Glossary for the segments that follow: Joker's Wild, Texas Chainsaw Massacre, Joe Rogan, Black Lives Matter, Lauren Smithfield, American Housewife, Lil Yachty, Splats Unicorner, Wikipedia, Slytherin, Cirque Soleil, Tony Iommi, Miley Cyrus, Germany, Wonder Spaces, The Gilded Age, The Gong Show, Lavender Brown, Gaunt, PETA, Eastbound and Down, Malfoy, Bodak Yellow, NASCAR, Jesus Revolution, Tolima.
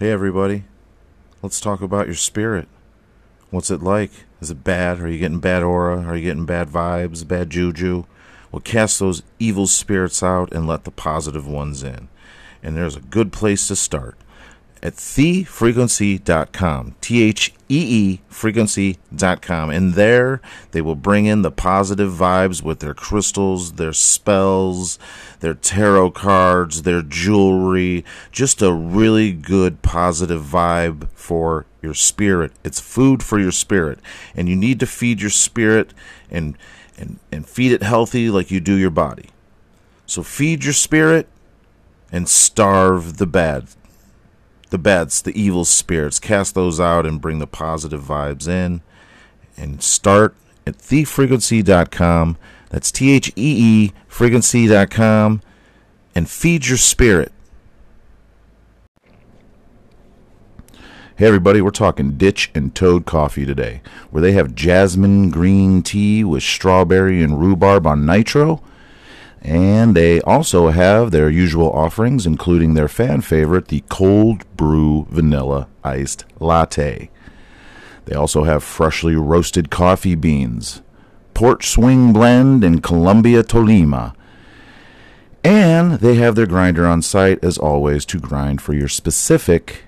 Hey everybody, let's talk about your spirit. What's it like? Is it bad? Are you getting bad aura? Are you getting bad vibes? Bad juju? Well, cast those evil spirits out and let the positive ones in. And there's a good place to start. At TheeFrequency.com. THEE Frequency.com. And there they will bring in the positive vibes with their crystals, their spells, their tarot cards, their jewelry. Just a really good positive vibe for your spirit. It's food for your spirit. And you need to feed your spirit and feed it healthy like you do your body. So feed your spirit and starve the bad. The bads, the evil spirits, cast those out and bring the positive vibes in. And start at TheeFrequency.com. That's THEE Frequency.com. And feed your spirit. Hey everybody, we're talking Ditch and Toad Coffee today, where they have jasmine green tea with strawberry and rhubarb on nitro. And they also have their usual offerings, including their fan favorite, the cold brew vanilla iced latte. They also have freshly roasted coffee beans, porch swing blend in Colombia, Tolima. And they have their grinder on site, as always, to grind for your specific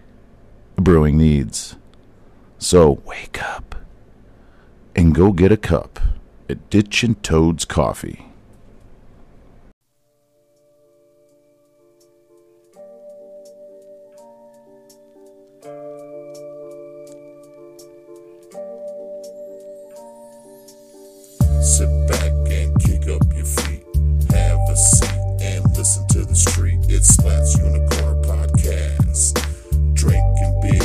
brewing needs. So wake up and go get a cup at Ditch and Toad's Coffee. Sit back and kick up your feet. Have a seat and listen to the street. It's Slats Unicorn Podcast. Drinking beer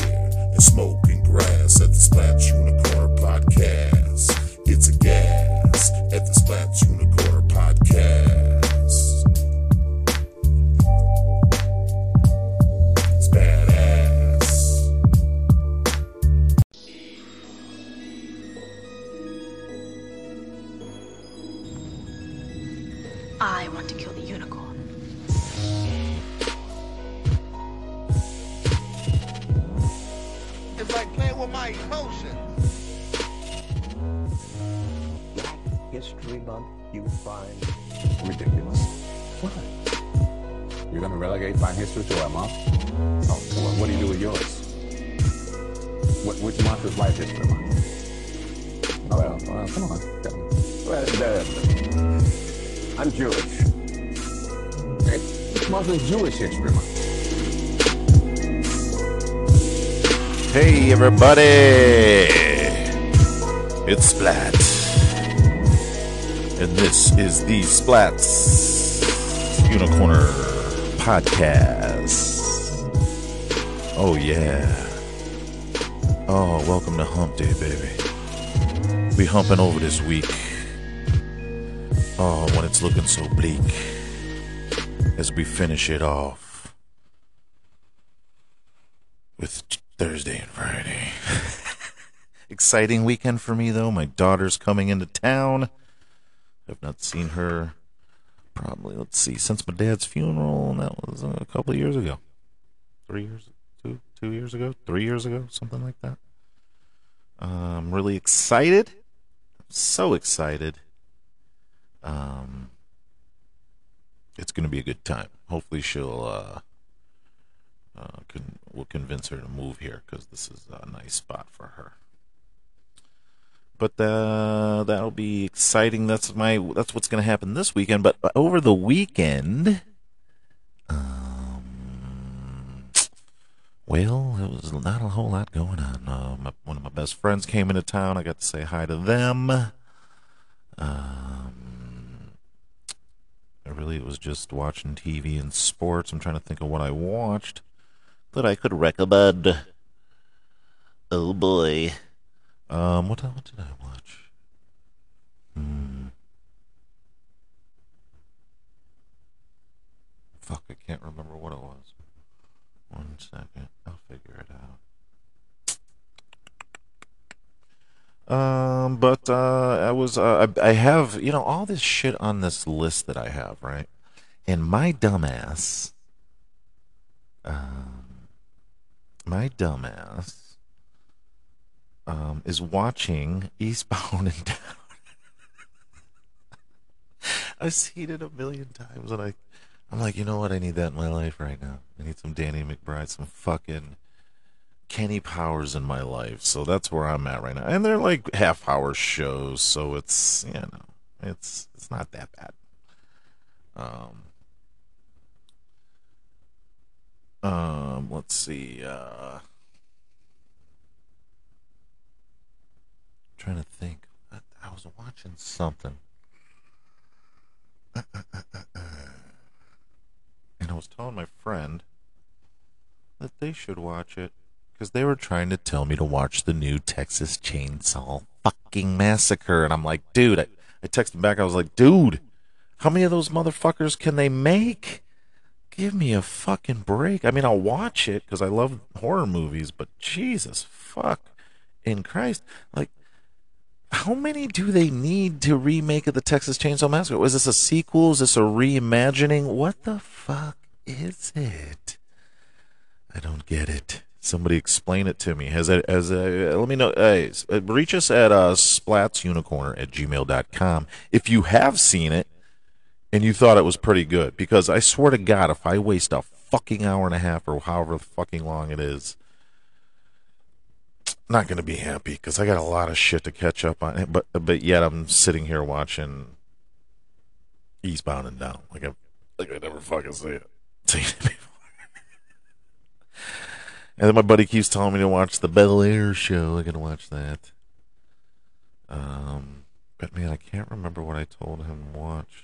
and smoking grass at the Slats Unicorn Podcast. It's a gas at the Slats Unicorn Podcast. It's badass. I want to kill the unicorn. It's like playing with my emotions. Black History Month, you find ridiculous. What? You're gonna relegate my history to a month? Oh, what do you do with yours? Which month is Black History Month? Oh, well, come on. Well, I'm Jewish. It's Muslim Jewish history. Hey everybody! It's Splat. And this is the Splats Unicorner Podcast. Oh yeah. Oh, welcome to Hump Day, baby. We humping over this week. Oh, when it's looking so bleak, as we finish it off with Thursday and Friday. Exciting weekend for me, though. My daughter's coming into town. I've not seen her probably, let's see, since my dad's funeral, and that was a couple of years ago. 3 years, two years ago, 3 years ago, something like that. I'm really excited. I'm so excited. It's going to be a good time. Hopefully she'll, we'll convince her to move here, because this is a nice spot for her. But, that'll be exciting. That's what's going to happen this weekend. But over the weekend, well, it was not a whole lot going on. One of my best friends came into town. I got to say hi to them. It was just watching TV and sports. I'm trying to think of what I watched that I could recommend. Oh boy. What did I watch? Fuck, I can't remember what it was. 1 second. I'll figure it out. I have, you know, all this shit on this list that I have, right? And my dumbass, my dumbass is watching Eastbound and Down. I've seen it a million times, and I'm like, you know what? I need that in my life right now. I need some Danny McBride, some fucking Kenny Powers in my life. So that's where I'm at right now. And they're like half-hour shows, so it's, you know, it's not that bad. Let's see, I'm trying to think. I was watching something. And I was telling my friend that they should watch it, because they were trying to tell me to watch the new Texas Chainsaw fucking Massacre. And I'm like, dude, I texted back. I was like, dude, how many of those motherfuckers can they make? Give me a fucking break. I mean, I'll watch it because I love horror movies, but Jesus fuck in Christ. Like, how many do they need to remake of the Texas Chainsaw Massacre? Was this a sequel? Is this a reimagining? What the fuck is it? I don't get it. Somebody explain it to me. Let me know. Hey, reach us at splatsunicorner@gmail.com if you have seen it and you thought it was pretty good. Because I swear to God, if I waste a fucking hour and a half or however fucking long it is, I'm not going to be happy, because I got a lot of shit to catch up on. But yet I'm sitting here watching Eastbound and Down. Like I never fucking seen it before. And then my buddy keeps telling me to watch the Bel Air show. I gotta watch that. But man, I can't remember what I told him to watch.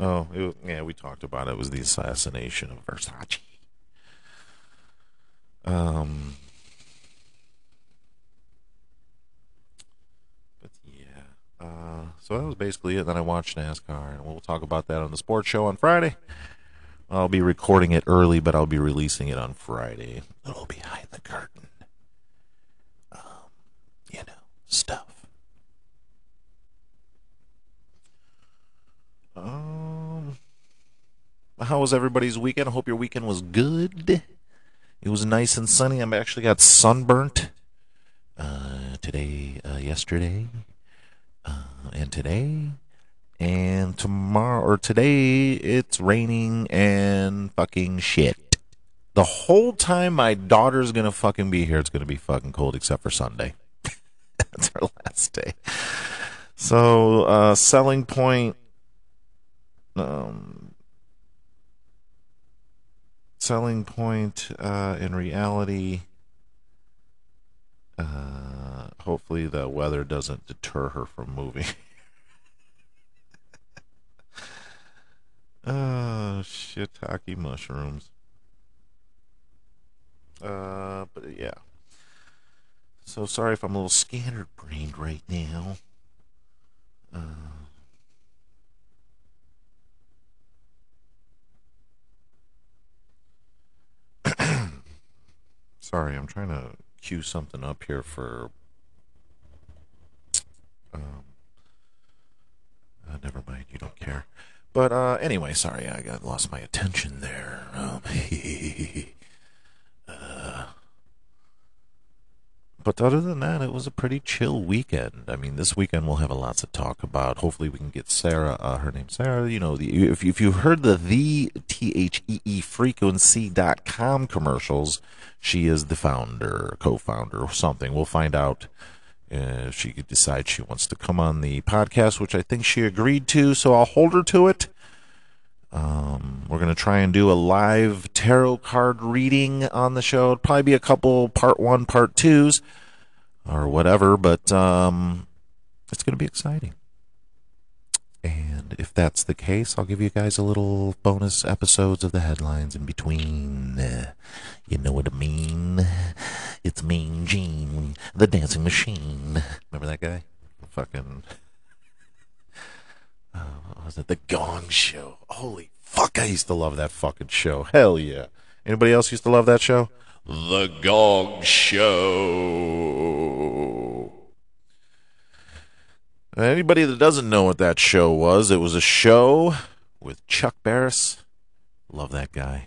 Oh, yeah, we talked about it. It was The Assassination of Versace. But yeah. So that was basically it. Then I watched NASCAR, and we'll talk about that on the sports show on Friday. I'll be recording it early, but I'll be releasing it on Friday. A little behind the curtain. You know, stuff. How was everybody's weekend? I hope your weekend was good. It was nice and sunny. I actually got sunburnt today, yesterday, and today. And tomorrow, or today, it's raining and fucking shit. The whole time my daughter's gonna fucking be here, it's gonna be fucking cold, except for Sunday. That's our last day. So, selling point, in reality, hopefully the weather doesn't deter her from moving. Oh, shiitake mushrooms. But yeah. So sorry if I'm a little scatterbrained right now. Sorry, I'm trying to cue something up here for. Never mind, you don't care. But anyway, sorry, I got lost my attention there. But other than that, it was a pretty chill weekend. I mean, this weekend we'll have lots to talk about. Hopefully, we can get Sarah. Her name's Sarah. You know, if you've heard the TheeFrequency.com commercials, she is the founder, co-founder, or something. We'll find out. She could decide she wants to come on the podcast, which I think she agreed to, so I'll hold her to it. We're going to try and do a live tarot card reading on the show. It'll probably be a couple part one, part twos, or whatever, but it's going to be exciting. And if that's the case, I'll give you guys a little bonus episodes of the headlines in between. You know what I mean? It's Mean Gene, the Dancing Machine. Remember that guy? Fucking. What was it? The Gong Show. Holy fuck, I used to love that fucking show. Hell yeah. Anybody else used to love that show? The Gong Show. Anybody that doesn't know what that show was, it was a show with Chuck Barris. Love that guy.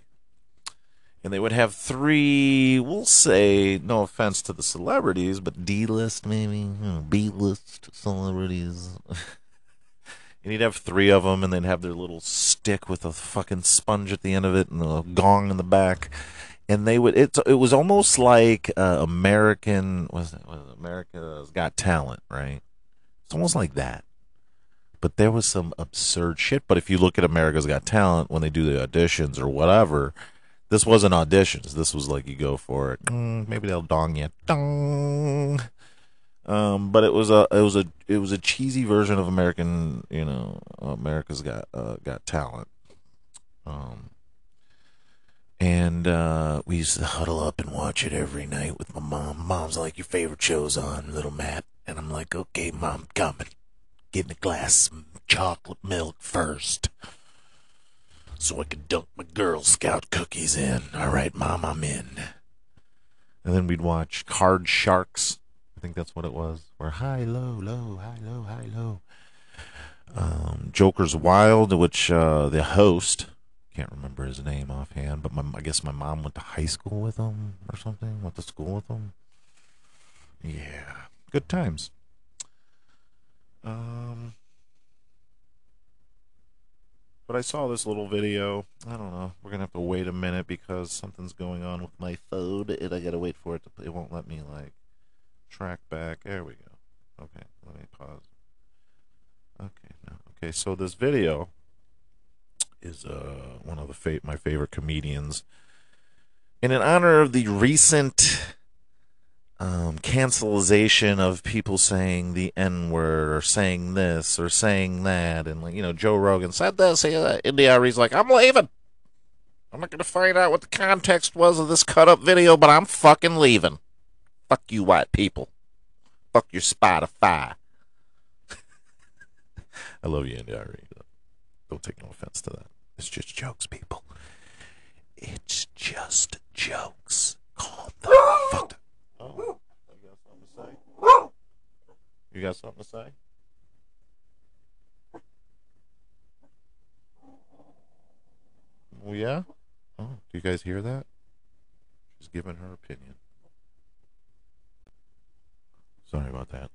And they would have three, we'll say, no offense to the celebrities, but D-list maybe, B-list celebrities. And he'd have three of them, and they'd have their little stick with a fucking sponge at the end of it and a gong in the back. And they would, it was almost like American, was it America's Got Talent, right? It's almost like that. But there was some absurd shit. But if you look at America's Got Talent, when they do the auditions or whatever... This wasn't auditions. This was like you go for it. Maybe they'll dong you. Dong. But it was a cheesy version of American, America's Got Talent. And we used to huddle up and watch it every night with my mom. Mom's like, your favorite show's on, little Matt. And I'm like, okay, Mom, coming. Getting a glass of chocolate milk first. So I could dunk my Girl Scout cookies in. All right, Mom, I'm in. And then we'd watch Card Sharks. I think that's what it was. Or high, low, low, high, low, high, low. Joker's Wild, which the host, can't remember his name offhand, but I guess my mom went to high school with him or something. Went to school with him. Yeah, good times. But I saw this little video. I don't know. We're gonna have to wait a minute because something's going on with my phone, and I gotta wait for it to play. It won't let me track back. There we go. Okay, let me pause. Okay, no. Okay, so this video is one of my favorite comedians, and in honor of the recent cancelization of people saying the N-word or saying this or saying that, and Joe Rogan said this, in the hour he's like, I'm leaving, I'm not gonna find out what the context was of this cut up video, but I'm fucking leaving. Fuck you white people, fuck your Spotify. I love you, Indy Ari. Don't take no offense to that. It's just jokes, people. It's just jokes. Calm the fuck down. Oh, you got something to say? You got something to say? Well, yeah? Oh, do you guys hear that? She's giving her opinion. Sorry about that.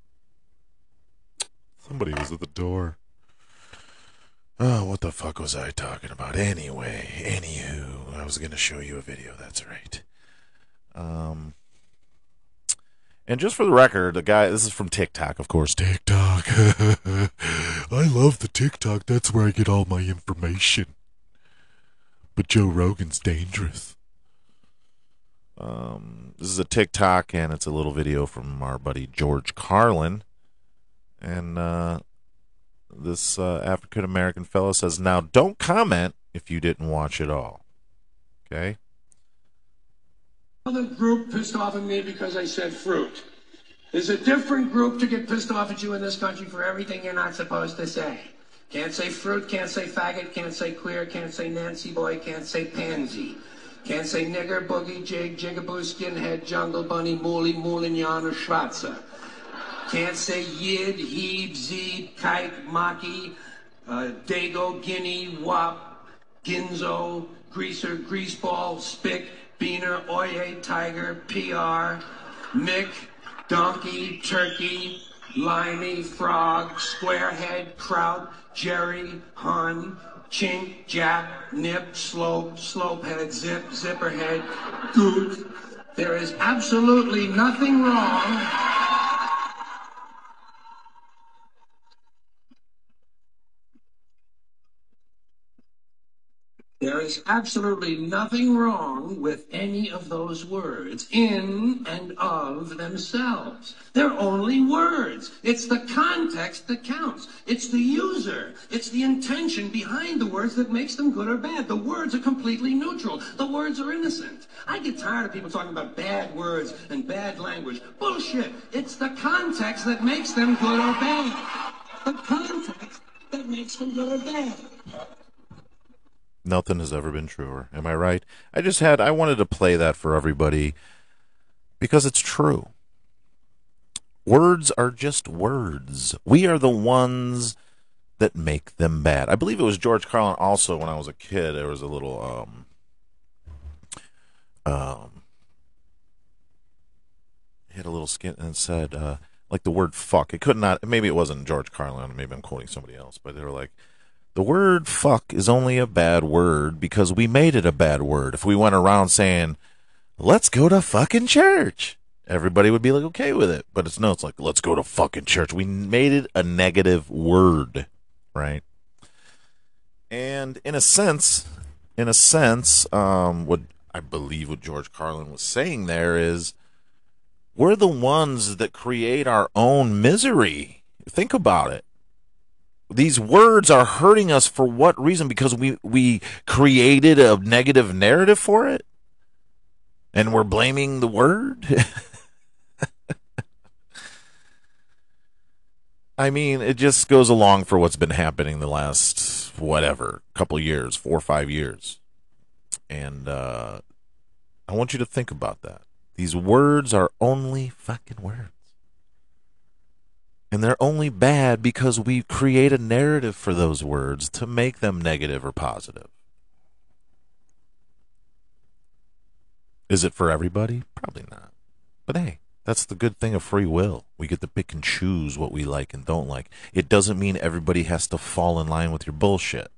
Somebody was at the door. Oh, what the fuck was I talking about? Anyway, anywho, I was going to show you a video, that's right. And just for the record, the guy, this is from TikTok, of course. TikTok. I love the TikTok. That's where I get all my information. But Joe Rogan's dangerous. This is a TikTok, and it's a little video from our buddy George Carlin. And this African-American fellow says, now don't comment if you didn't watch it all. Okay? Another group pissed off at me because I said fruit. There's a different group to get pissed off at you in this country for everything you're not supposed to say. Can't say fruit, can't say faggot, can't say queer, can't say Nancy boy, can't say pansy. Can't say nigger, boogie, jig, jigaboo, skinhead, jungle bunny, mooly, moolinian, or schwarzer. Can't say yid, heeb, zeeb, kike, maki, dago, guinea, wop, ginzo, greaser, greaseball, spick, Beaner, Oye, Tiger, PR, Mick, Donkey, Turkey, Limey, Frog, Squarehead, Kraut, Jerry, Hun, Chink, Jap, Nip, Slope, Slopehead, Zip, Zipperhead, Goot. There is absolutely nothing wrong. There is absolutely nothing wrong with any of those words in and of themselves. They're only words. It's the context that counts. It's the user. It's the intention behind the words that makes them good or bad. The words are completely neutral. The words are innocent. I get tired of people talking about bad words and bad language. Bullshit. It's the context that makes them good or bad. The context that makes them good or bad. Nothing has ever been truer. Am I right? I wanted to play that for everybody because it's true. Words are just words. We are the ones that make them bad. I believe it was George Carlin also when I was a kid. There was a little hit a little skit and said, like the word fuck. It could not, maybe it wasn't George Carlin, maybe I'm quoting somebody else, but they were like, the word fuck is only a bad word because we made it a bad word. If we went around saying, let's go to fucking church, everybody would be like, okay with it. But it's no, it's like, let's go to fucking church. We made it a negative word, right? And in a sense, what I believe what George Carlin was saying there is, we're the ones that create our own misery. Think about it. These words are hurting us for what reason? Because we created a negative narrative for it, and we're blaming the word. I mean, it just goes along for what's been happening the last, whatever, couple of years, 4 or 5 years. And I want you to think about that. These words are only fucking words. And they're only bad because we create a narrative for those words to make them negative or positive. Is it for everybody? Probably not. But hey, that's the good thing of free will. We get to pick and choose what we like and don't like. It doesn't mean everybody has to fall in line with your bullshit.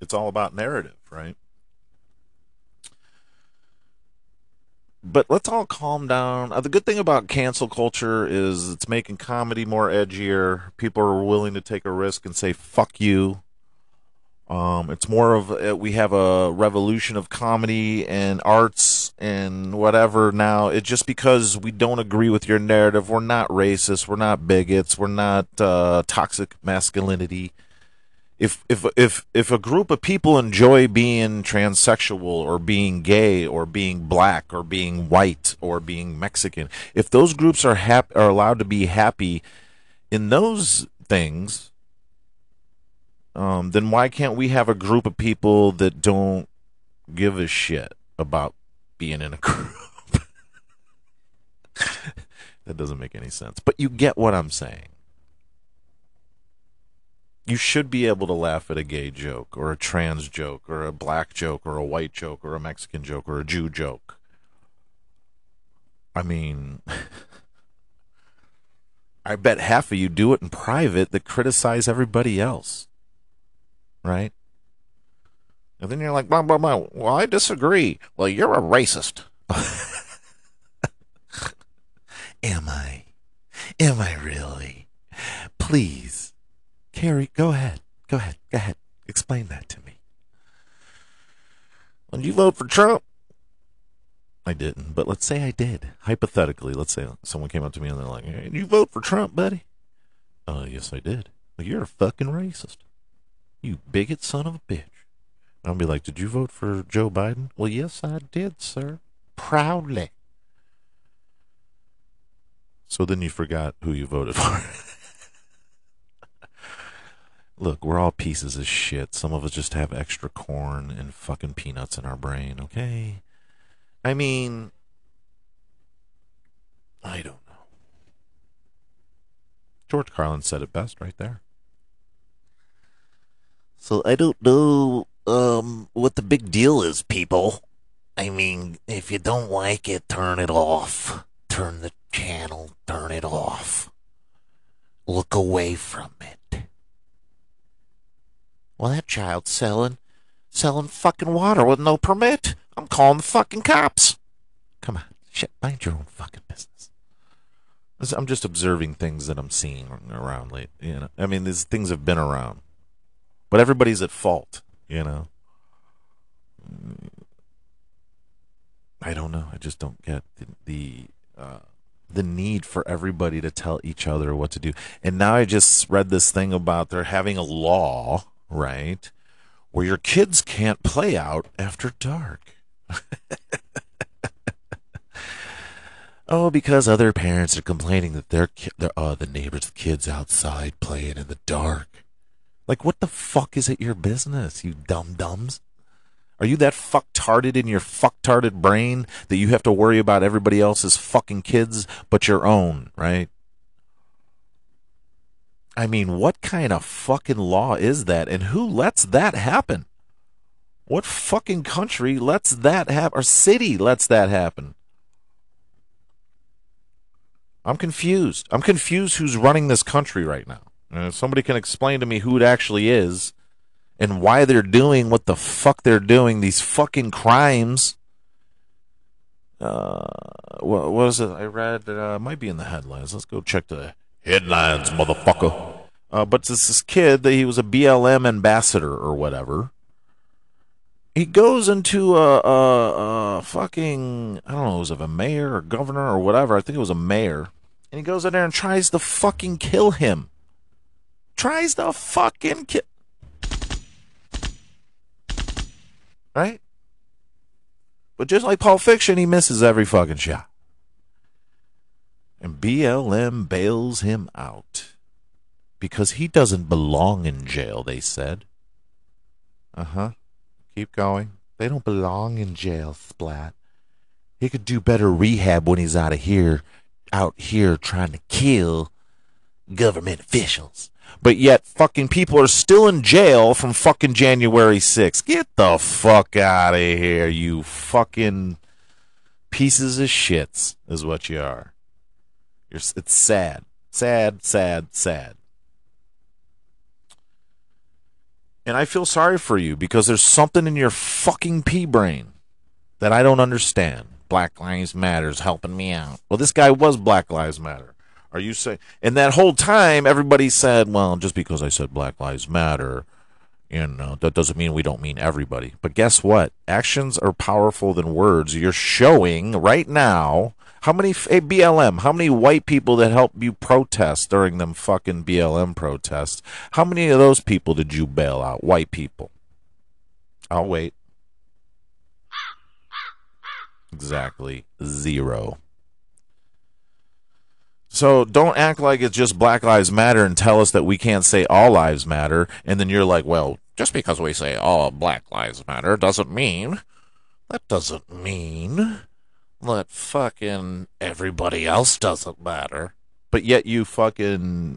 It's all about narrative, right? But let's all calm down. The good thing about cancel culture is it's making comedy more edgier. People are willing to take a risk and say, fuck you. It's more of, we have a revolution of comedy and arts and whatever now. It's just because we don't agree with your narrative. We're not racist. We're not bigots. We're not toxic masculinity. If a group of people enjoy being transsexual or being gay or being black or being white or being Mexican, if those groups are allowed to be happy in those things, then why can't we have a group of people that don't give a shit about being in a group? That doesn't make any sense, but you get what I'm saying. You should be able to laugh at a gay joke or a trans joke or a black joke or a white joke or a Mexican joke or a Jew joke. I mean, I bet half of you do it in private that criticize everybody else, right? And then you're like, blah, blah, blah. Well, I disagree. Well, you're a racist. Am I? Am I really? Please. Carrie, go ahead, explain that to me. When you vote for Trump, I didn't, but let's say I did. Hypothetically, let's say someone came up to me and they're like, hey, you vote for Trump, buddy? Oh, yes, I did. Well, you're a fucking racist. You bigot son of a bitch. I'll be like, did you vote for Joe Biden? Well, yes, I did, sir. Proudly. So then you forgot who you voted for. Look, we're all pieces of shit. Some of us just have extra corn and fucking peanuts in our brain, okay? I mean, I don't know. George Carlin said it best right there. So I don't know what the big deal is, people. I mean, if you don't like it, turn it off. Turn the channel, turn it off. Look away from it. Well, that child's selling fucking water with no permit. I'm calling the fucking cops. Come on, shit, mind your own fucking business. I'm just observing things that I'm seeing around lately. You know, I mean, these things have been around, but everybody's at fault. You know, I don't know. I just don't get the need for everybody to tell each other what to do. And now I just read this thing about they're having a law. Right, where your kids can't play out after dark. Oh, because other parents are complaining that the neighbors' kids outside playing in the dark. Like, what the fuck is it your business, you dum-dums? Are you that fucktarded in your fucktarded brain that you have to worry about everybody else's fucking kids but your own, right? I mean, what kind of fucking law is that, and who lets that happen? What fucking country lets that happen? Or city lets that happen? I'm confused. I'm confused who's running this country right now. And if somebody can explain to me who it actually is and why they're doing what the fuck they're doing, these fucking crimes. What was it? I read, might be in the headlines. Let's go check the headlines, motherfucker. But this kid, that he was a BLM ambassador or whatever. He goes into a fucking, I don't know, was it a mayor or governor or whatever? I think it was a mayor. And he goes in there and tries to fucking kill him. Tries to fucking kill. Right? But just like Pulp Fiction, he misses every fucking shot. And BLM bails him out. Because he doesn't belong in jail, they said. Uh-huh. Keep going. They don't belong in jail, Splat. He could do better rehab when he's out here trying to kill government officials. But yet fucking people are still in jail from fucking January 6th. Get the fuck out of here, you fucking pieces of shits is what you are. It's sad. Sad, sad, sad. And I feel sorry for you because there's something in your fucking pea brain that I don't understand. Black Lives Matter's helping me out. Well, this guy was Black Lives Matter. Are you saying? And that whole time, everybody said, well, just because I said Black Lives Matter, you know, that doesn't mean we don't mean everybody. But guess what? Actions are powerful than words. You're showing right now how many, hey, BLM, how many white people that helped you protest during them fucking BLM protests, how many of those people did you bail out? White people. I'll wait. Exactly. Zero. So don't act like it's just Black Lives Matter and tell us that we can't say all lives matter. And then you're like, well, just because we say all Black Lives Matter doesn't mean, that doesn't mean that fucking everybody else doesn't matter. But yet you fucking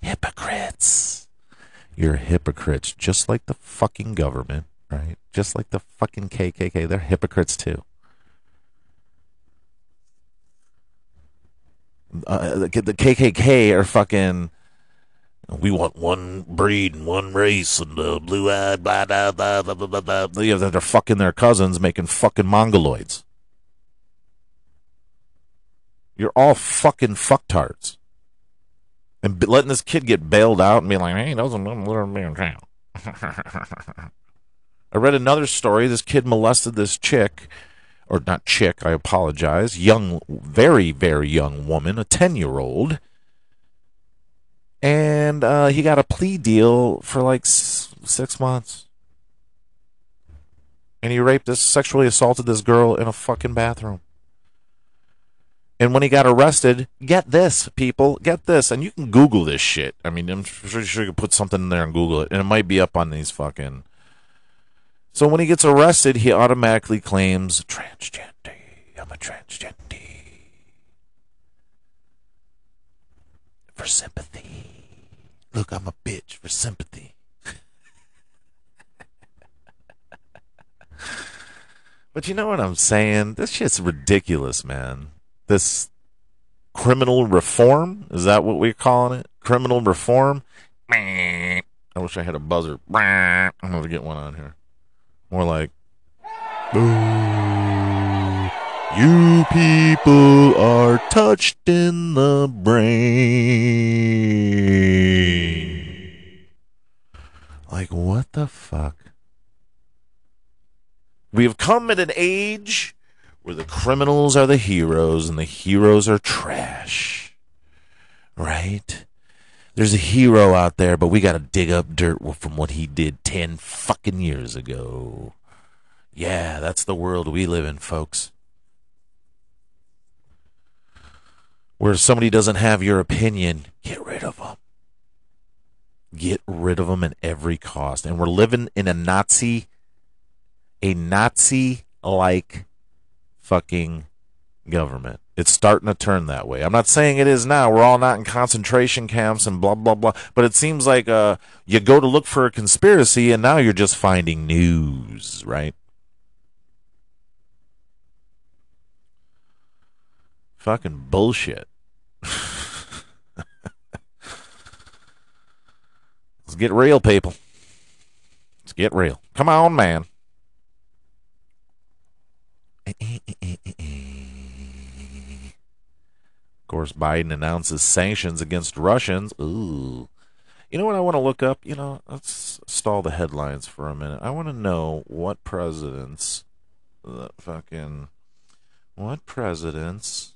hypocrites. You're hypocrites, just like the fucking government, right? Just like the fucking KKK. They're hypocrites too. The KKK are fucking, we want one breed and one race and the blue-eyed, blah, blah, blah, blah, blah, blah, blah. You know, they're fucking their cousins making fucking mongoloids. You're all fucking fucktards. And letting this kid get bailed out and be like, hey, those are little town. I read another story. This kid molested this chick, or not chick, I apologize, young, very, very young woman, a 10-year-old. And he got a plea deal for like 6 months. And he raped this, sexually assaulted this girl in a fucking bathroom. And when he got arrested, get this, people, get this. And you can Google this shit. I mean, I'm sure you can put something in there and Google it. And it might be up on these fucking. So when he gets arrested, he automatically claims, transgender, I'm a transgender. For sympathy. Look, I'm a bitch for sympathy. But you know what I'm saying? This shit's ridiculous, man. This criminal reform? Is that what we're calling it? Criminal reform? I wish I had a buzzer. I'm going to get one on here. More like, you people are touched in the brain. Like, what the fuck? We have come at an age where the criminals are the heroes and the heroes are trash. Right? There's a hero out there, but we got to dig up dirt from what he did 10 fucking years ago. Yeah, that's the world we live in, folks. Where somebody doesn't have your opinion, get rid of them. Get rid of them at every cost. And we're living in a Nazi-like fucking government. It's starting to turn that way. I'm not saying it is now. We're all not in concentration camps and blah, blah, blah. But it seems like you go to look for a conspiracy, and now you're just finding news, right? Fucking bullshit. Let's get real, people. Let's get real. Come on, man. Of course, Biden announces sanctions against Russians. Ooh. You know what I want to look up? You know, let's stall the headlines for a minute. I want to know what presidents... What president?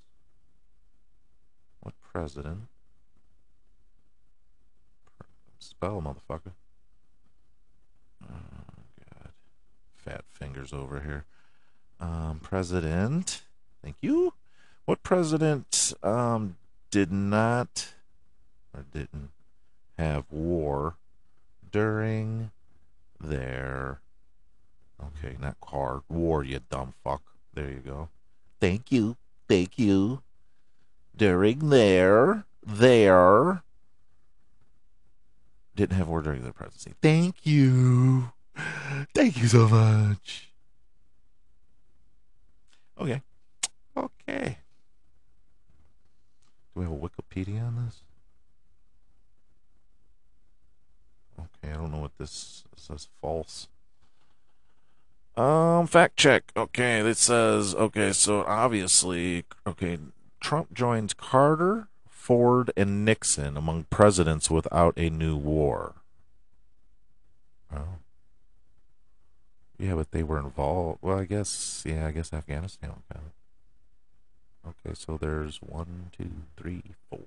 Spell, motherfucker. Oh, God. Fat fingers over here. President. Thank you. What president did not or didn't have war during their... Okay, not card. War, you dumb fuck. There you go. Thank you. Thank you. During their... Didn't have war during their presidency. Thank you. Thank you so much. Okay. Okay. Do we have a Wikipedia on this? Okay, I don't know what this says. False. Fact check. Okay, this says, okay, so obviously, okay, Trump joins Carter, Ford, and Nixon among presidents without a new war. Oh. Yeah, but they were involved. Well, I guess, yeah, I guess Afghanistan would count. Okay, so there's 4 or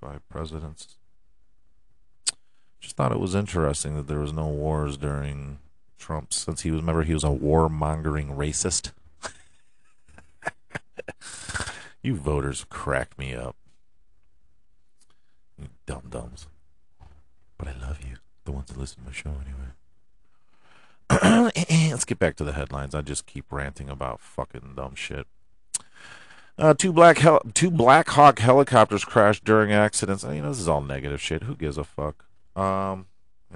5 presidents. Just thought it was interesting that there was no wars during Trump, since he was, remember, he was a war-mongering racist. You voters crack me up. You dum-dums. But I love you. The ones that listen to my show, anyway. Let's get back to the headlines. I just keep ranting about fucking dumb shit. Two Black Hawk helicopters crashed during accidents. You know, this is all negative shit. Who gives a fuck? There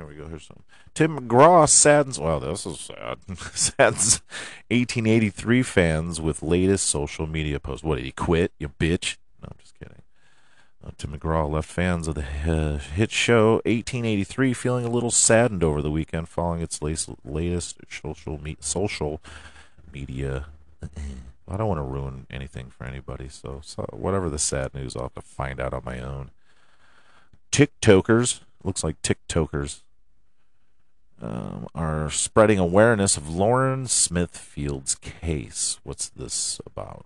we go. Here's some. Tim McGraw saddens... Well, this is sad. Saddens 1883 fans with latest social media post. What, did he quit, you bitch? No, I'm just kidding. Tim McGraw left fans of the hit show 1883 feeling a little saddened over the weekend following its latest social media. I don't want to ruin anything for anybody, so whatever the sad news, I'll have to find out on my own. TikTokers, looks like TikTokers, are spreading awareness of Lauren Smithfield's case. What's this about?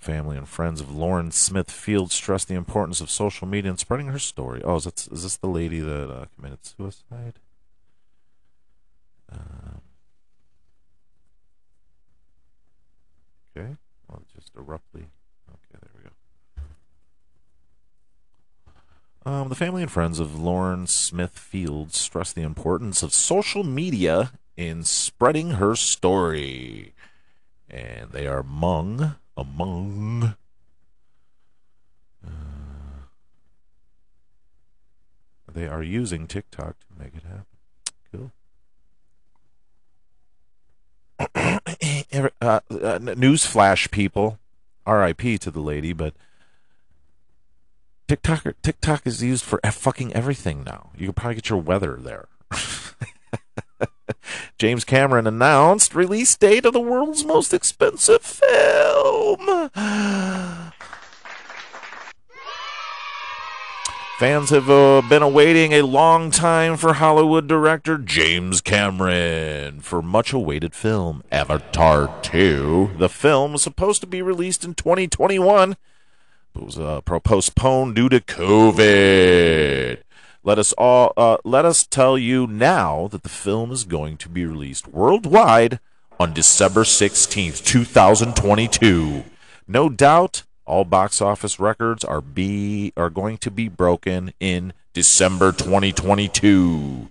Family and friends of Lauren Smithfield stress the importance of social media and spreading her story. Oh, is this the lady that committed suicide? Okay, well, just abruptly. Okay, there we go. The family and friends of Lauren Smithfield stress the importance of social media in spreading her story, and they are they are using TikTok to make it happen. Cool. Newsflash, people. R.I.P. to the lady, but TikTok is used for fucking everything now. You can probably get your weather there. James Cameron announced release date of the world's most expensive film. Fans have been awaiting a long time for Hollywood director James Cameron for much-awaited film Avatar 2. The film was supposed to be released in 2021, but was postponed due to COVID. Let us tell you now that the film is going to be released worldwide on December 16th, 2022. No doubt, all box office records are going to be broken in December 2022.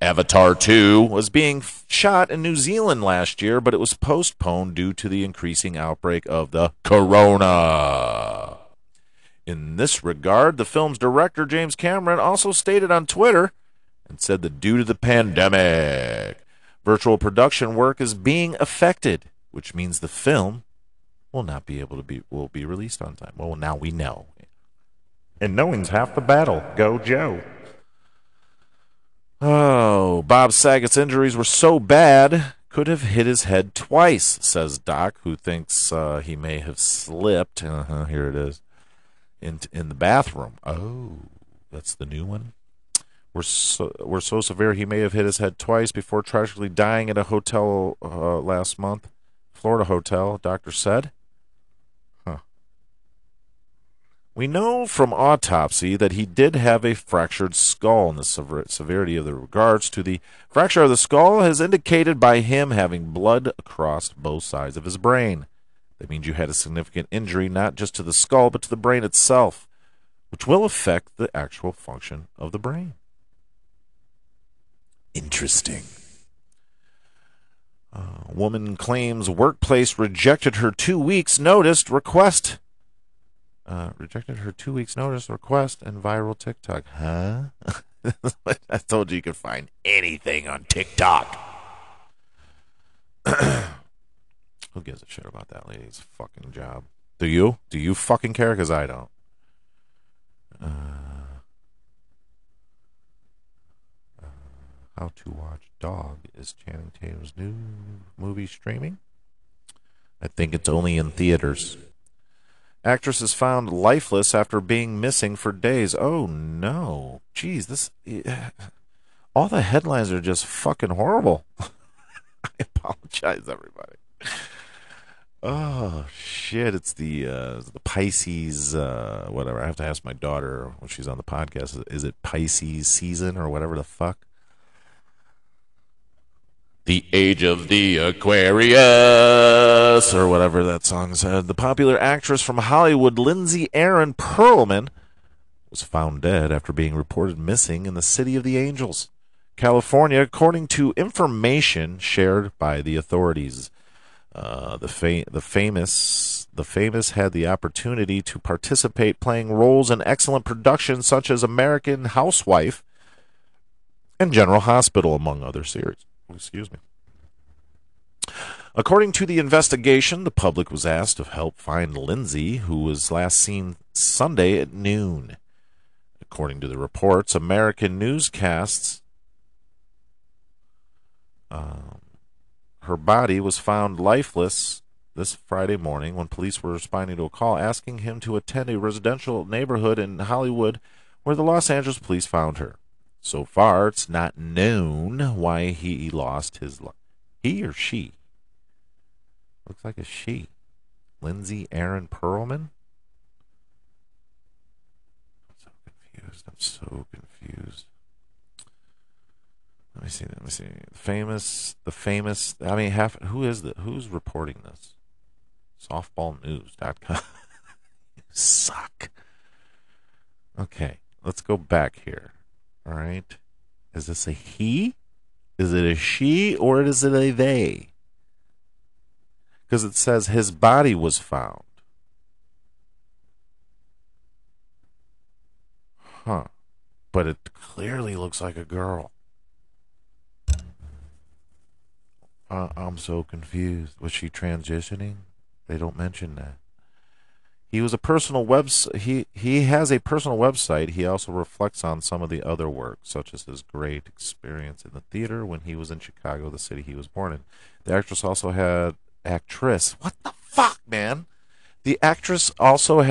Avatar 2 was being shot in New Zealand last year, but it was postponed due to the increasing outbreak of the corona. In this regard, the film's director, James Cameron, also stated on Twitter and said that due to the pandemic, virtual production work is being affected, which means the film will be released on time. Well, now we know. And knowing's half the battle. Go, Joe. Oh, Bob Saget's injuries were so bad, could have hit his head twice, says Doc, who thinks he may have slipped. Here it is. In the bathroom. Oh, that's the new one. We're so severe he may have hit his head twice before tragically dying at a hotel last month. Florida hotel, doctor said. Huh. We know from autopsy that he did have a fractured skull, and the severity of the regards to the fracture of the skull is indicated by him having blood across both sides of his brain. That means you had a significant injury not just to the skull but to the brain itself, which will affect the actual function of the brain. Interesting. Woman claims workplace rejected her 2 weeks notice request. And viral TikTok. Huh? I told you could find anything on TikTok. Who gives a shit about that lady's fucking job? Do you? Do you fucking care? Because I don't. How to Watch Dog is Channing Tatum's new movie streaming. I think it's only in theaters. Actress is found lifeless after being missing for days. Oh no. Jeez, all the headlines are just fucking horrible. I apologize, everybody. Oh shit, it's the Pisces whatever. I have to ask my daughter when she's on the podcast, is it Pisces season or whatever the fuck? The Age of the Aquarius or whatever that song said. The popular actress from Hollywood, Lindsay Aaron Perlman, was found dead after being reported missing in the City of the Angels, California, according to information shared by the authorities. The famous had the opportunity to participate, playing roles in excellent productions such as American Housewife and General Hospital, among other series. Excuse me. According to the investigation, the public was asked to help find Lindsay, who was last seen Sunday at noon. According to the reports, American newscasts. Her body was found lifeless this Friday morning when police were responding to a call asking him to attend a residential neighborhood in Hollywood where the Los Angeles police found her. So far, it's not known why he lost his life. He or she? Looks like a she. Lindsay Aaron Perlman? I'm so confused. Let me see. The famous. I mean, who's reporting this? Softballnews.com. You suck. Okay, let's go back here. All right, is this a he? Is it a she or is it a they? Because it says his body was found. Huh? But it clearly looks like a girl. I'm so confused. Was she transitioning? They don't mention that. He has a personal website. He also reflects on some of the other work, such as his great experience in the theater when he was in Chicago, the city he was born in. The actress also had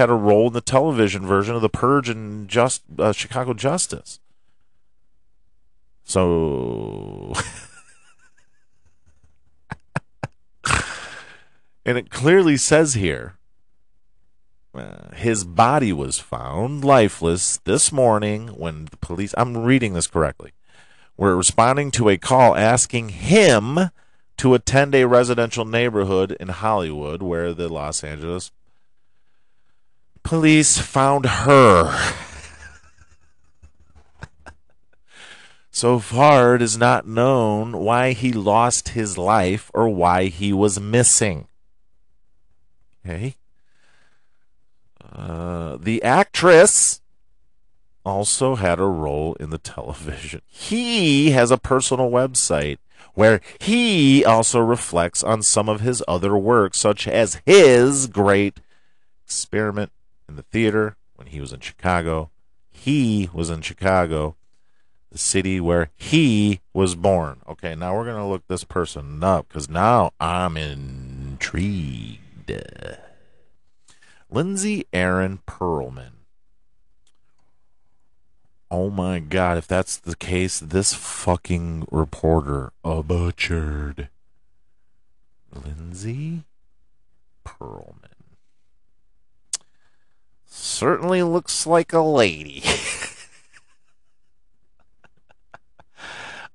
a role in the television version of The Purge and Chicago Justice. So... And it clearly says here, his body was found lifeless this morning when the police, I'm reading this correctly, were responding to a call asking him to attend a residential neighborhood in Hollywood where the Los Angeles police found her. So far, it is not known why he lost his life or why he was missing. Okay. The actress also had a role in the television. He has a personal website where he also reflects on some of his other work, such as his great experiment in the theater when he was in Chicago. He was in Chicago, the city where he was born. Okay, now we're going to look this person up because now I'm intrigued. Lindsay Aaron Perlman. Oh my God, if that's the case, this fucking reporter butchered Lindsay Perlman. Certainly looks like a lady.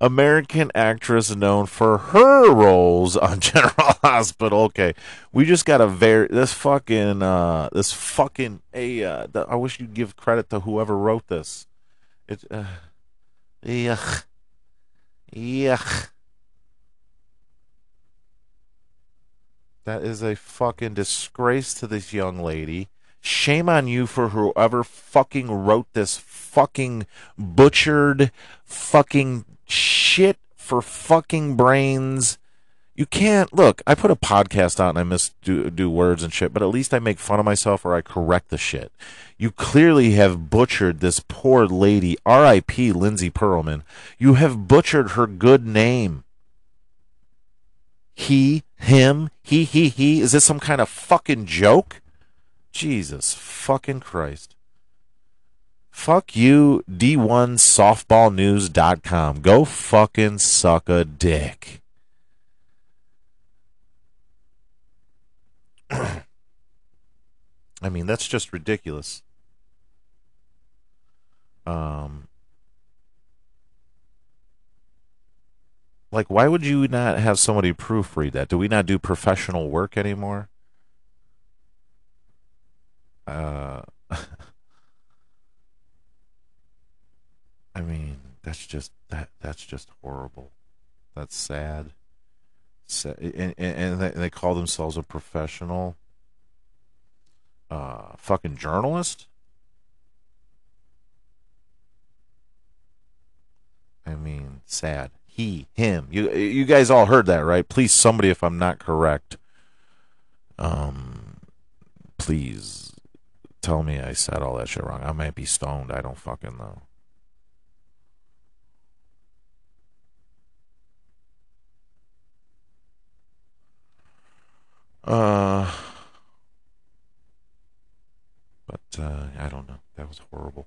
American actress known for her roles on General Hospital. Okay, we just got a very I wish you'd give credit to whoever wrote this. It's yuck. That is a fucking disgrace to this young lady. Shame on you for whoever fucking wrote this fucking butchered fucking shit for fucking brains. You can't look. I put a podcast out and I misdo words and shit, but at least I make fun of myself or I correct the shit. You clearly have butchered this poor lady. R.I.P. Lindsay Perlman. You have butchered her good name. He, him, he. Is this some kind of fucking joke? Jesus fucking Christ. Fuck you, D1SoftballNews.com. Go fucking suck a dick. I mean, that's just ridiculous. Like, why would you not have somebody proofread that? Do we not do professional work anymore? I mean, that's just horrible. That's sad. And they call themselves a professional fucking journalist. I mean, sad. He, him. You guys all heard that, right? Please, somebody, if I'm not correct, please tell me I said all that shit wrong. I might be stoned. I don't fucking know. But I don't know. That was horrible.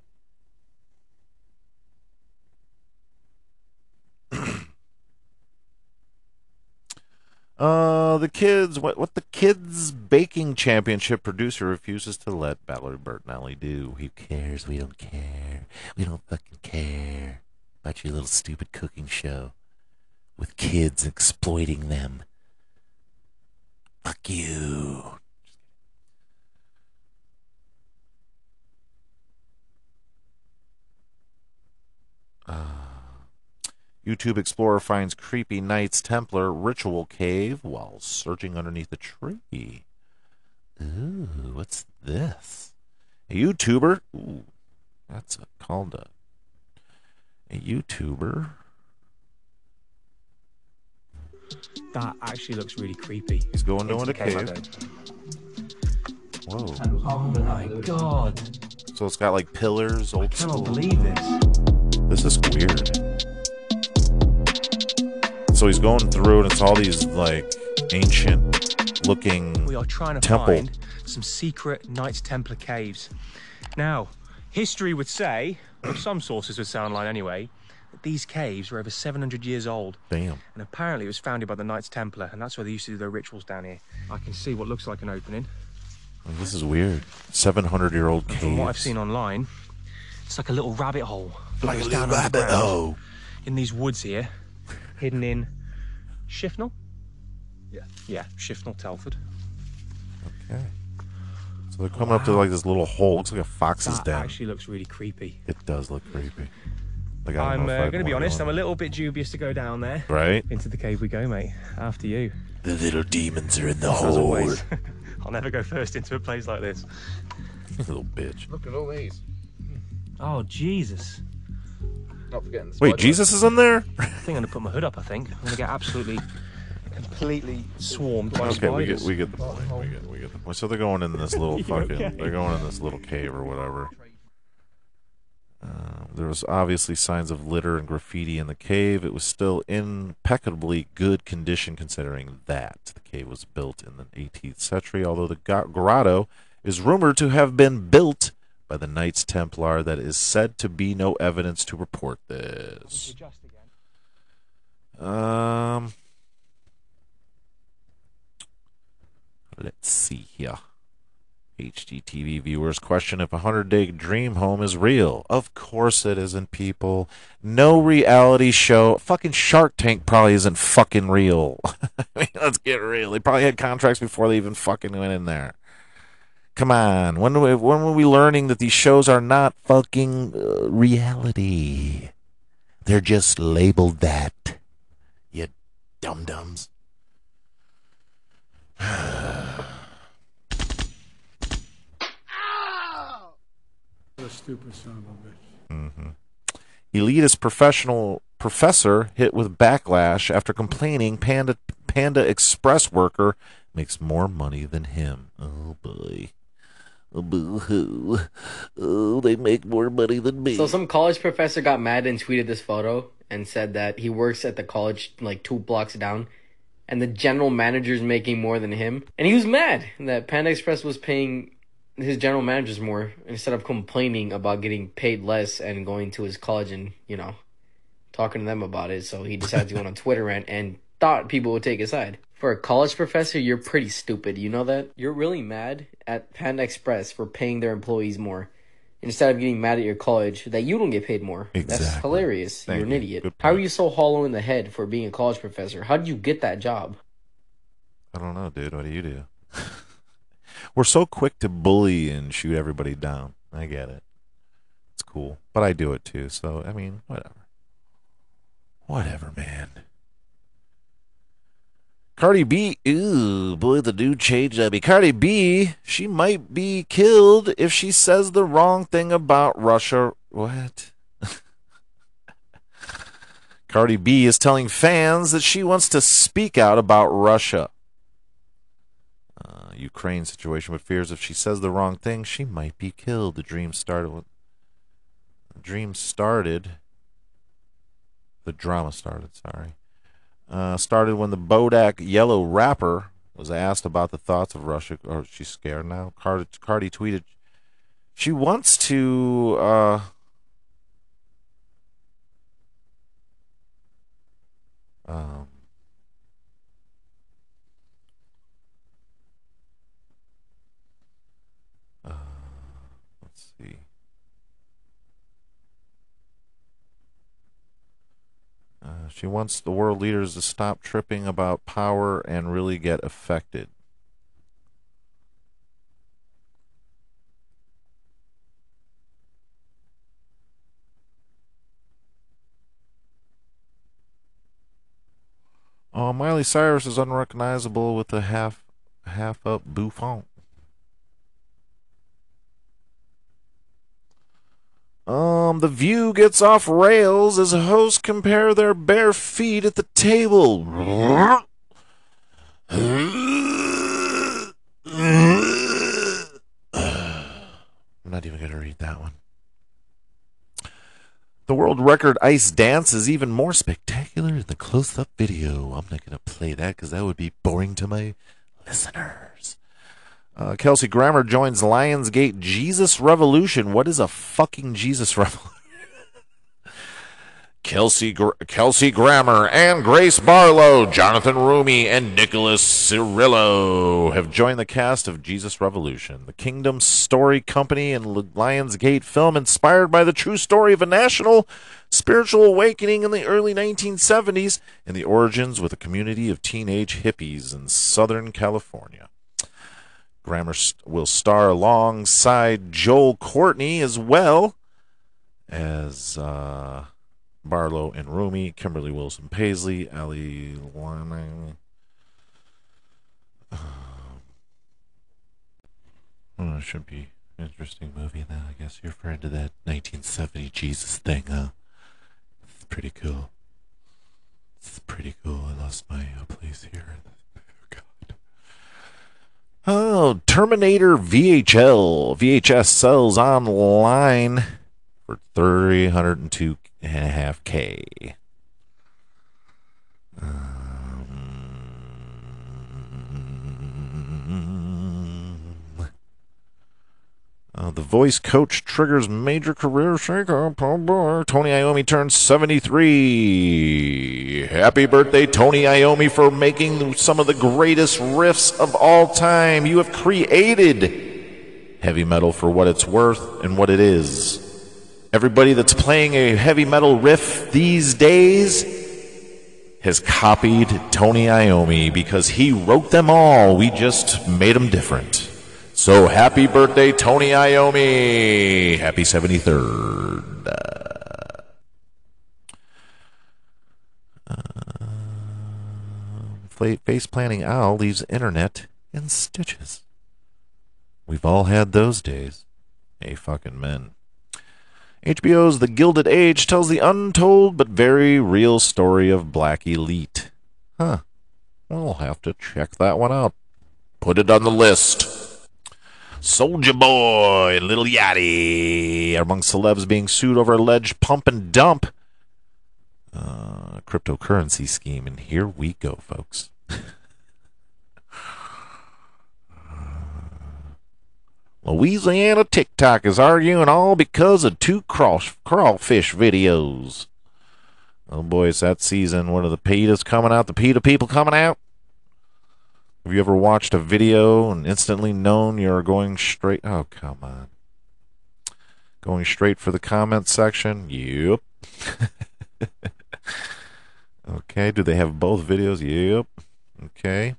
The kids baking championship producer refuses to let Valerie Bertinelli do. Who cares? We don't care. We don't fucking care about your little stupid cooking show with kids exploiting them. Fuck you. YouTube explorer finds creepy Knights Templar ritual cave while searching underneath a tree. Ooh, what's this? A YouTuber. Ooh, that's called a YouTuber. That actually looks really creepy. He's going down a cave. Whoa. Oh my God. So it's got like pillars, old school. I cannot believe this. This is weird. So he's going through and it's all these like ancient looking. We are trying to find some secret Knights Templar caves. Now, history would say, or some sources would say online anyway, these caves were over 700 years old. Damn. And apparently it was founded by the Knights Templar, and that's where they used to do their rituals down here. I can see what looks like an opening. Well, this is weird. 700-year-old cave. From what I've seen online, it's like a little rabbit hole. Like a little rabbit hole. In these woods here, hidden in Shifnal? Yeah. Yeah, Shifnal, Telford. Okay. So they're coming up to like this little hole. Looks like a fox's den. That actually looks really creepy. It does look creepy. Like, I'm going to be honest, I'm a little bit dubious to go down there. Right. Into the cave we go, mate. After you. The little demons are in the hole. I'll never go first into a place like this. Little bitch. Look at all these. Oh, Jesus. Not forgetting the spider. Wait, Jesus is in there? I think I'm going to put my hood up, I think. I'm going to get absolutely, completely swarmed by spiders. Okay, we get the point. We get the point. So they're going in this little fucking... Okay? They're going in this little cave or whatever. There was obviously signs of litter and graffiti in the cave. It was still impeccably good condition considering that. The cave was built in the 18th century, although the grotto is rumored to have been built by the Knights Templar. That is said to be no evidence to report this. Let's see here. HGTV viewers question if a 100-day dream home is real. Of course it isn't, people. No reality show. Fucking Shark Tank probably isn't fucking real. I mean, let's get real. They probably had contracts before they even fucking went in there. Come on. When were we learning that these shows are not fucking reality? They're just labeled that. You dum-dums. A stupid son of a bitch. Elitist professional professor hit with backlash after complaining Panda Express worker makes more money than him. Oh boy. Oh, boo hoo. Oh, they make more money than me. So some college professor got mad and tweeted this photo and said that he works at the college like 2 blocks down and the general manager's making more than him. And he was mad that Panda Express was paying his general manager's more instead of complaining about getting paid less and going to his college and, you know, talking to them about it. So he decided to go on Twitter and thought people would take his side. For a college professor, you're pretty stupid. You know that? You're really mad at Panda Express for paying their employees more instead of getting mad at your college that you don't get paid more. Exactly. That's hilarious. Thank you're an idiot. You. How are you so hollow in the head for being a college professor? How did you get that job? I don't know, dude. What do you do? We're so quick to bully and shoot everybody down. I get it. It's cool. But I do it too. So, I mean, whatever. Whatever, man. Cardi B. Ooh, boy, the dude changed up. Cardi B, she might be killed if she says the wrong thing about Russia. What? Cardi B is telling fans that she wants to speak out about Russia. Ukraine situation, but fears if she says the wrong thing, she might be killed. The drama started when the Bodak Yellow rapper was asked about the thoughts of Russia. Oh, she's scared now. Cardi tweeted, she wants to, she wants the world leaders to stop tripping about power and really get affected. Miley Cyrus is unrecognizable with a half up bouffant. The View gets off rails as hosts compare their bare feet at the table. I'm not even going to read that one. The world record ice dance is even more spectacular in the close-up video. I'm not going to play that because that would be boring to my listeners. Kelsey Grammer joins Lionsgate Jesus Revolution. What is a fucking Jesus Revolution? Kelsey Grammer and Grace Barlow, Jonathan Rumi, and Nicholas Cirillo have joined the cast of Jesus Revolution, the Kingdom Story Company and Lionsgate film inspired by the true story of a national spiritual awakening in the early 1970s and the origins with a community of teenage hippies in Southern California. Grammer will star alongside Joel Courtney as well as Barlow and Romy, Kimberly Wilson Paisley, Ellie Lyman. Well, it should be an interesting movie now. I guess you're referring to that 1970 Jesus thing, huh? It's pretty cool. It's pretty cool. I lost my place here. Oh, Terminator VHS sells online for $302.5K. The voice coach triggers major career shakeup. Tony Iommi turns 73. Happy birthday, Tony Iommi, for making some of the greatest riffs of all time. You have created heavy metal for what it's worth and what it is. Everybody that's playing a heavy metal riff these days has copied Tony Iommi because he wrote them all. We just made them different. So happy birthday, Tony Iommi. Happy 73rd. Face planting owl leaves internet in stitches. We've all had those days. Hey, fucking men. HBO's The Gilded Age tells the untold but very real story of black elite. Huh. I'll have to check that one out. Put it on the list. Soulja Boy and Lil Yachty are among celebs being sued over alleged pump and dump cryptocurrency scheme. And here we go, folks. Louisiana TikTok is arguing all because of two crawfish videos. Oh boy, it's that season. One of the PETA's coming out. The PETA people coming out. Have you ever watched a video and instantly known you're going straight? Oh, come on. Going straight for the comment section? Yep. Okay, do they have both videos? Yep. Okay.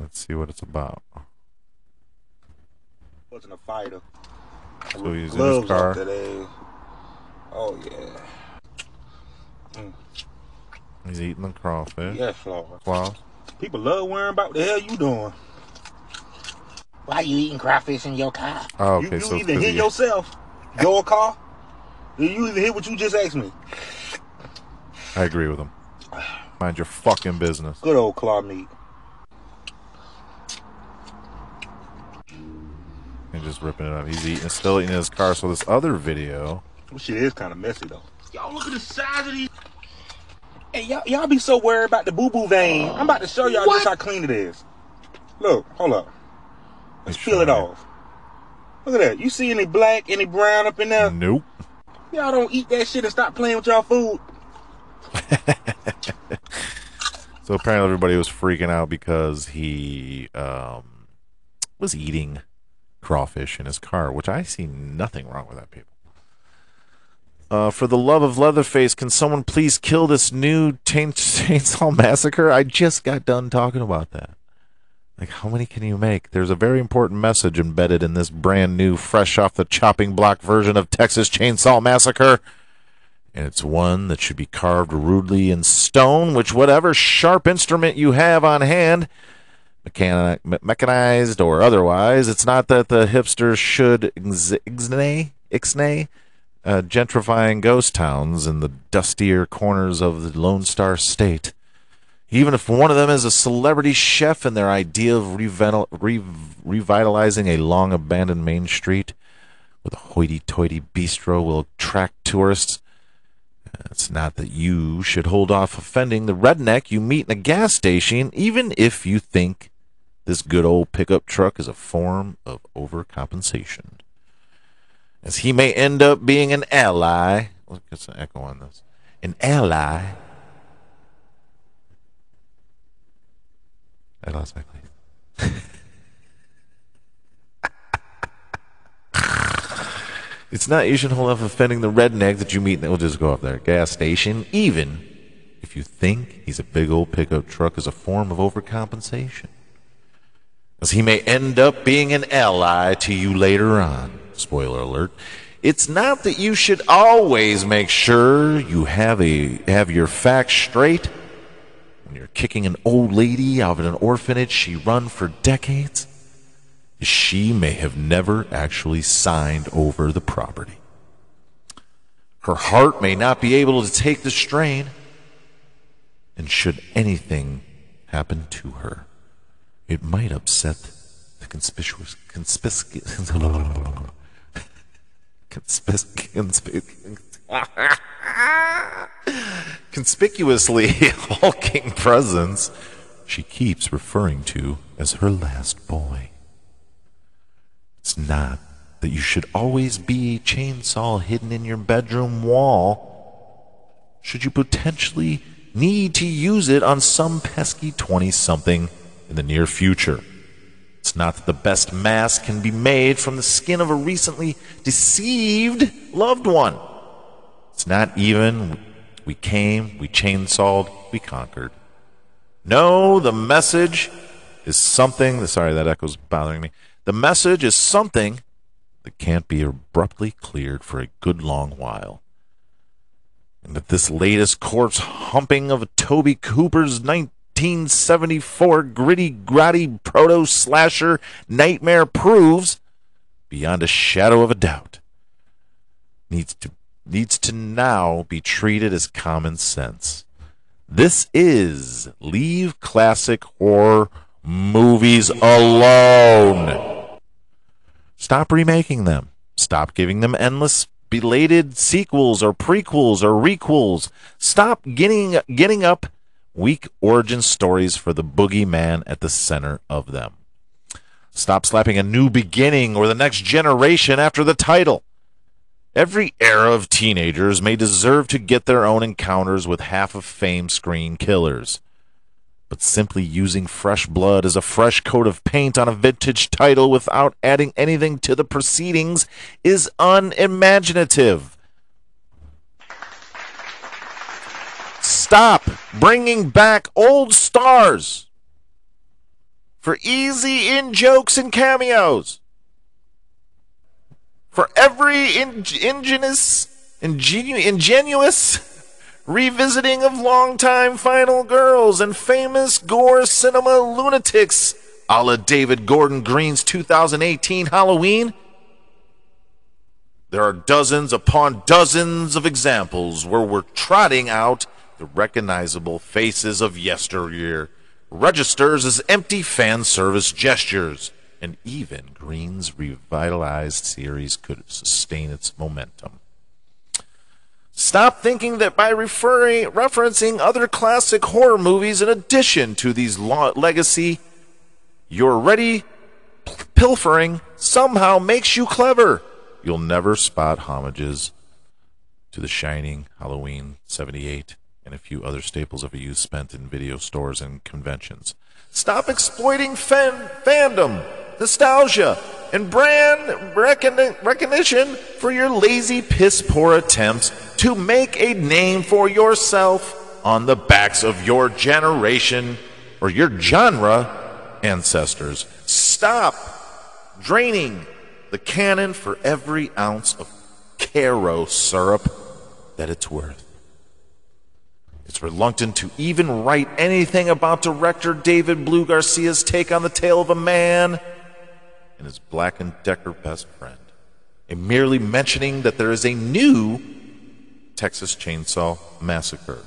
Let's see what it's about. Wasn't a fighter. So he's in his car. Oh, yeah. Mm. He's eating the crawfish. Yeah, Flora. People love worrying about what the hell you doing. Why you eating crawfish in your car? Oh, okay, you either hit yourself, your car, or you either hit what you just asked me. I agree with him. Mind your fucking business. Good old claw meat. And just ripping it up. He's eating, still eating his car. So this other video. This shit is kind of messy though. Y'all look at the size of these. Hey, y'all be so worried about the boo-boo vein. I'm about to show y'all just how clean it is. Look, hold up. Let's peel it off. Look at that. You see any black, any brown up in there? Nope. Y'all don't eat that shit and stop playing with y'all food. So apparently everybody was freaking out because he was eating crawfish in his car, which I see nothing wrong with that, people. For the love of Leatherface, can someone please kill this new Chainsaw Massacre? I just got done talking about that. Like, how many can you make? There's a very important message embedded in this brand new, fresh off the chopping block version of Texas Chainsaw Massacre. And it's one that should be carved rudely in stone, which whatever sharp instrument you have on hand, mechanized or otherwise, it's not that the hipsters should gentrifying ghost towns in the dustier corners of the Lone Star State. Even if one of them is a celebrity chef and their idea of revitalizing a long-abandoned main street with a hoity-toity bistro will attract tourists, it's not that you should hold off offending the redneck you meet in a gas station, even if you think this good old pickup truck is a form of overcompensation, as he may end up being an ally. Look, it's an echo on this. An ally. I lost my place. It's not, you should hold off offending the redneck that you meet. We'll just go up there. Gas station. Even if you think he's a big old pickup truck is a form of overcompensation, as he may end up being an ally to you later on. spoiler alert, it's not that you should always make sure you have your facts straight. When you're kicking an old lady out of an orphanage she run for decades, she may have never actually signed over the property. Her heart may not be able to take the strain, and should anything happen to her, it might upset the conspicuously hulking presence she keeps referring to as her last boy. It's not that you should always be a chainsaw hidden in your bedroom wall, should you potentially need to use it on some pesky 20-something in the near future. It's not that the best mask can be made from the skin of a recently deceived loved one. It's not even, we came, we chainsawed, we conquered. No, the message is something, sorry, that echo's bothering me. The message is something that can't be abruptly cleared for a good long while. And that this latest corpse humping of Toby Cooper's 1974 gritty, grotty proto-slasher nightmare proves, beyond a shadow of a doubt, needs to now be treated as common sense. This is Leave Classic Horror Movies Alone. Stop remaking them. Stop giving them endless belated sequels or prequels or requels. Stop getting up weak origin stories for the boogeyman at the center of them. Stop slapping a new beginning or the next generation after the title. Every era of teenagers may deserve to get their own encounters with half of famed screen killers. But simply using fresh blood as a fresh coat of paint on a vintage title without adding anything to the proceedings is unimaginative. Stop bringing back old stars for easy in-jokes and cameos. For every ingenuous revisiting of longtime final girls and famous gore cinema lunatics a la David Gordon Green's 2018 Halloween. There are dozens upon dozens of examples where we're trotting out the recognizable faces of yesteryear, registers as empty fan service gestures, and even Green's revitalized series could sustain its momentum. Stop thinking that by referencing other classic horror movies in addition to these legacy, you're already pilfering somehow makes you clever. You'll never spot homages to The Shining, Halloween, 78, and a few other staples of a youth spent in video stores and conventions. Stop exploiting fandom, nostalgia, and brand recognition for your lazy, piss-poor attempts to make a name for yourself on the backs of your generation or your genre ancestors. Stop draining the cannon for every ounce of Caro syrup that it's worth. It's reluctant to even write anything about director David Blue Garcia's take on The Tale of a Man and his Black and Decker best friend, and merely mentioning that there is a new Texas Chainsaw Massacre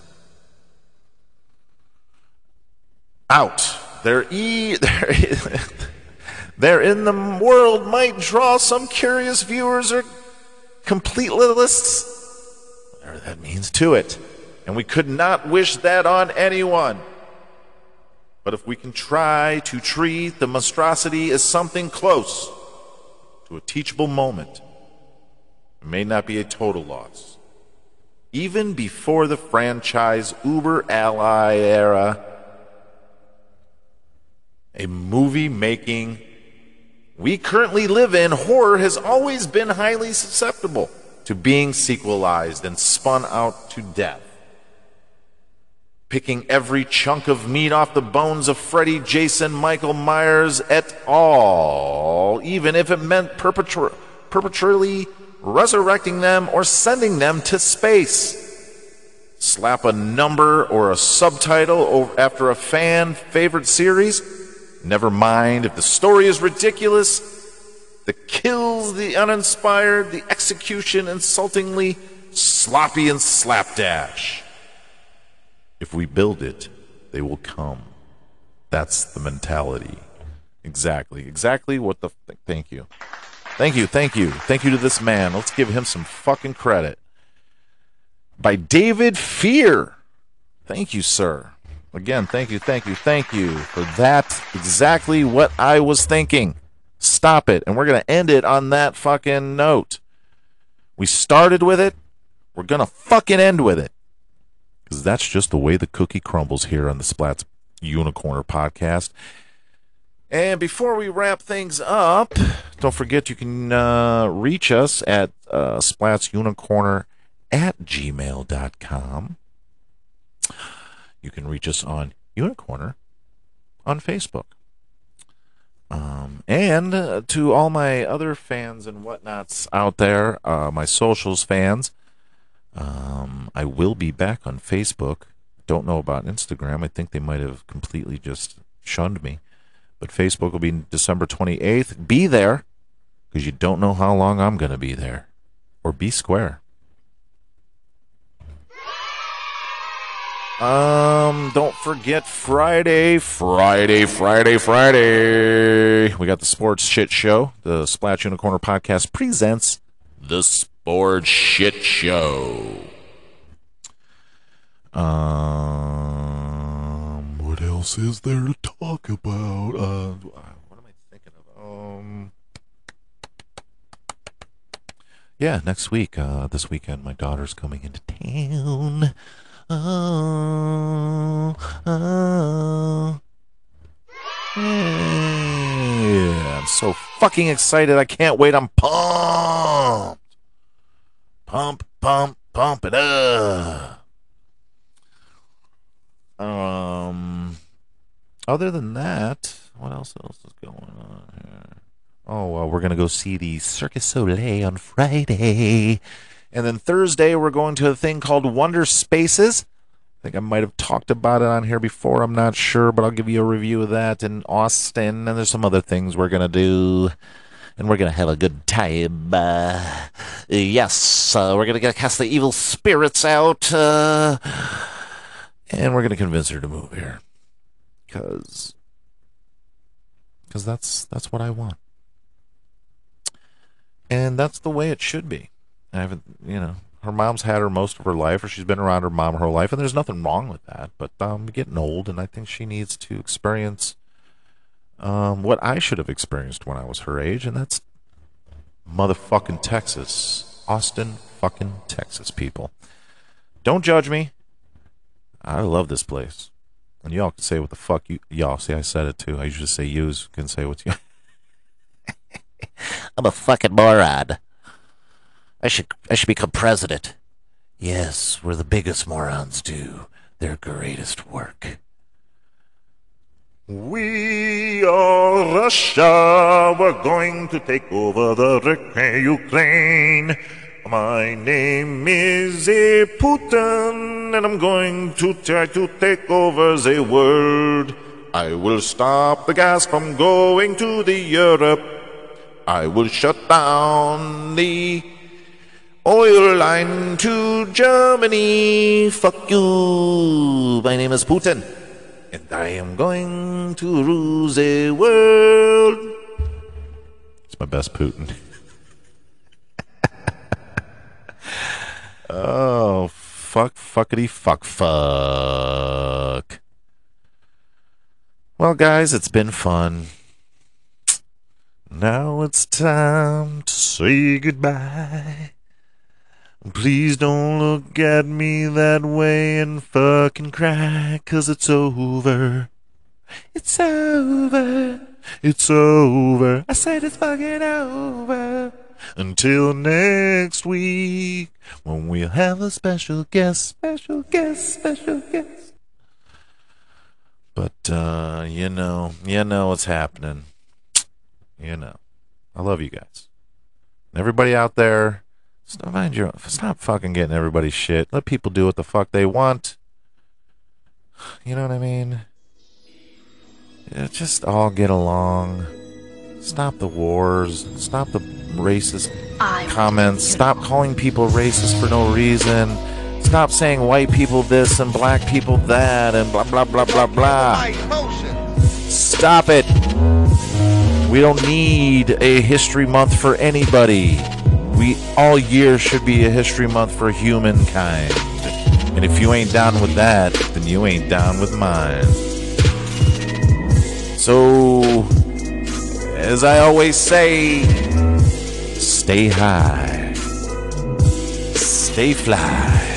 out there. There in the world might draw some curious viewers or complete lists, whatever that means to it, and we could not wish that on anyone. But if we can try to treat the monstrosity as something close to a teachable moment, it may not be a total loss. Even before the franchise Uber Ally era, a movie-making we currently live in, horror has always been highly susceptible to being sequelized and spun out to death. Picking every chunk of meat off the bones of Freddy, Jason, Michael Myers et al., even if it meant perpetra perpetually resurrecting them or sending them to space. Slap a number or a subtitle after a fan-favorite series. Never mind if the story is ridiculous, the kills, the uninspired, the execution insultingly sloppy and slapdash. If we build it, they will come. That's the mentality. Exactly what the... Thank you to this man. Let's give him some fucking credit. By David Fear. Thank you, sir. Again, thank you for that. Exactly what I was thinking. Stop it. And we're going to end it on that fucking note. We started with it. We're going to fucking end with it. Because that's just the way the cookie crumbles here on the Splats Unicorner podcast. And before we wrap things up, don't forget you can reach us at SplatsUnicorner@gmail.com. You can reach us on Unicorner on Facebook. And to all my other fans and whatnots out there, my socials fans, I will be back on Facebook. Don't know about Instagram. I think they might have completely just shunned me. But Facebook will be December 28th. Be there, because you don't know how long I'm going to be there. Or be square. Don't forget Friday. We got the Sports Shit Show. The Splats Unicorner podcast presents the Sports Shit Show. What else is there to talk about? What am I thinking of? Yeah, next week, this weekend, my daughter's coming into town. Yeah, I'm so fucking excited. I can't wait. I'm pumped. Pump it up. Other than that, what else is going on here? Oh, well, we're going to go see the Circus Soleil on Friday. And then Thursday, we're going to a thing called Wonder Spaces. I think I might have talked about it on here before. I'm not sure, but I'll give you a review of that in Austin. And there's some other things we're going to do. And we're going to have a good time. Yes, we're going to cast the evil spirits out. And we're going to convince her to move here. Because that's what I want. And that's the way it should be. I haven't, her mom's had her most of her life, or she's been around her mom her life, and there's nothing wrong with that, but I'm getting old, and I think she needs to experience what I should have experienced when I was her age, and that's motherfucking Texas. Austin fucking Texas, people. Don't judge me. I love this place. And y'all can say what the fuck y'all. See, I said it too. I usually say yous can say what you... I'm a fucking moron. I should become president. Yes, where the biggest morons do their greatest work. We are Russia. We're going to take over the Ukraine. My name is Putin, and I'm going to try to take over the world. I will stop the gas from going to the Europe. I will shut down the oil line to Germany. Fuck you. My name is Putin, and I am going to rule the world. It's my best Putin. Oh, fuck. Well, guys, it's been fun. Now it's time to say goodbye. Please don't look at me that way and fucking cry, 'cause it's over. It's over. It's over. I said it's fucking over. Until next week, when we'll have a special guest. But, you know what's happening. I love you guys. Everybody out there, stop fucking getting everybody's shit. Let people do what the fuck they want. You know what I mean? Yeah, just all get along. Stop the wars. Stop the racist comments. Stop calling people racist for no reason. Stop saying white people this and black people that and blah, blah, blah, blah, blah. Stop it. We don't need a history month for anybody. We all year should be a history month for humankind. And if you ain't down with that, then you ain't down with mine. So, as I always say, stay high. Stay fly.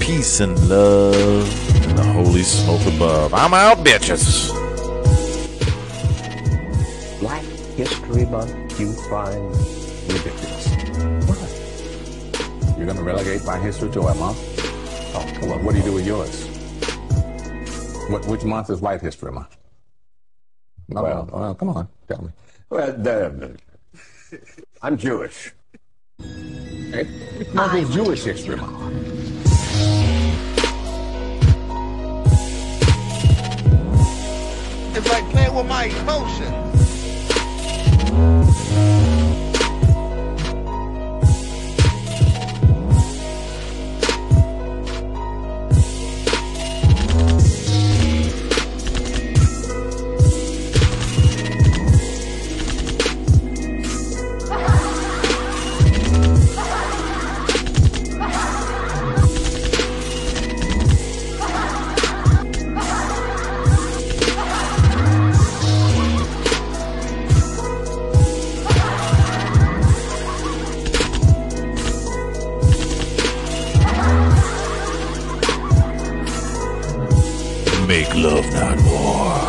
Peace and love and the holy smoke above. I'm out, bitches. Black History Month you find ridiculous. What? You're going to relegate my history to a month? Oh, come on. What do you do with yours? Which month is White History Month? Well, come on. Tell me. Well, I'm Jewish. Hey, I'm Jewish History Month. It's like playing with my emotions. Love, not war.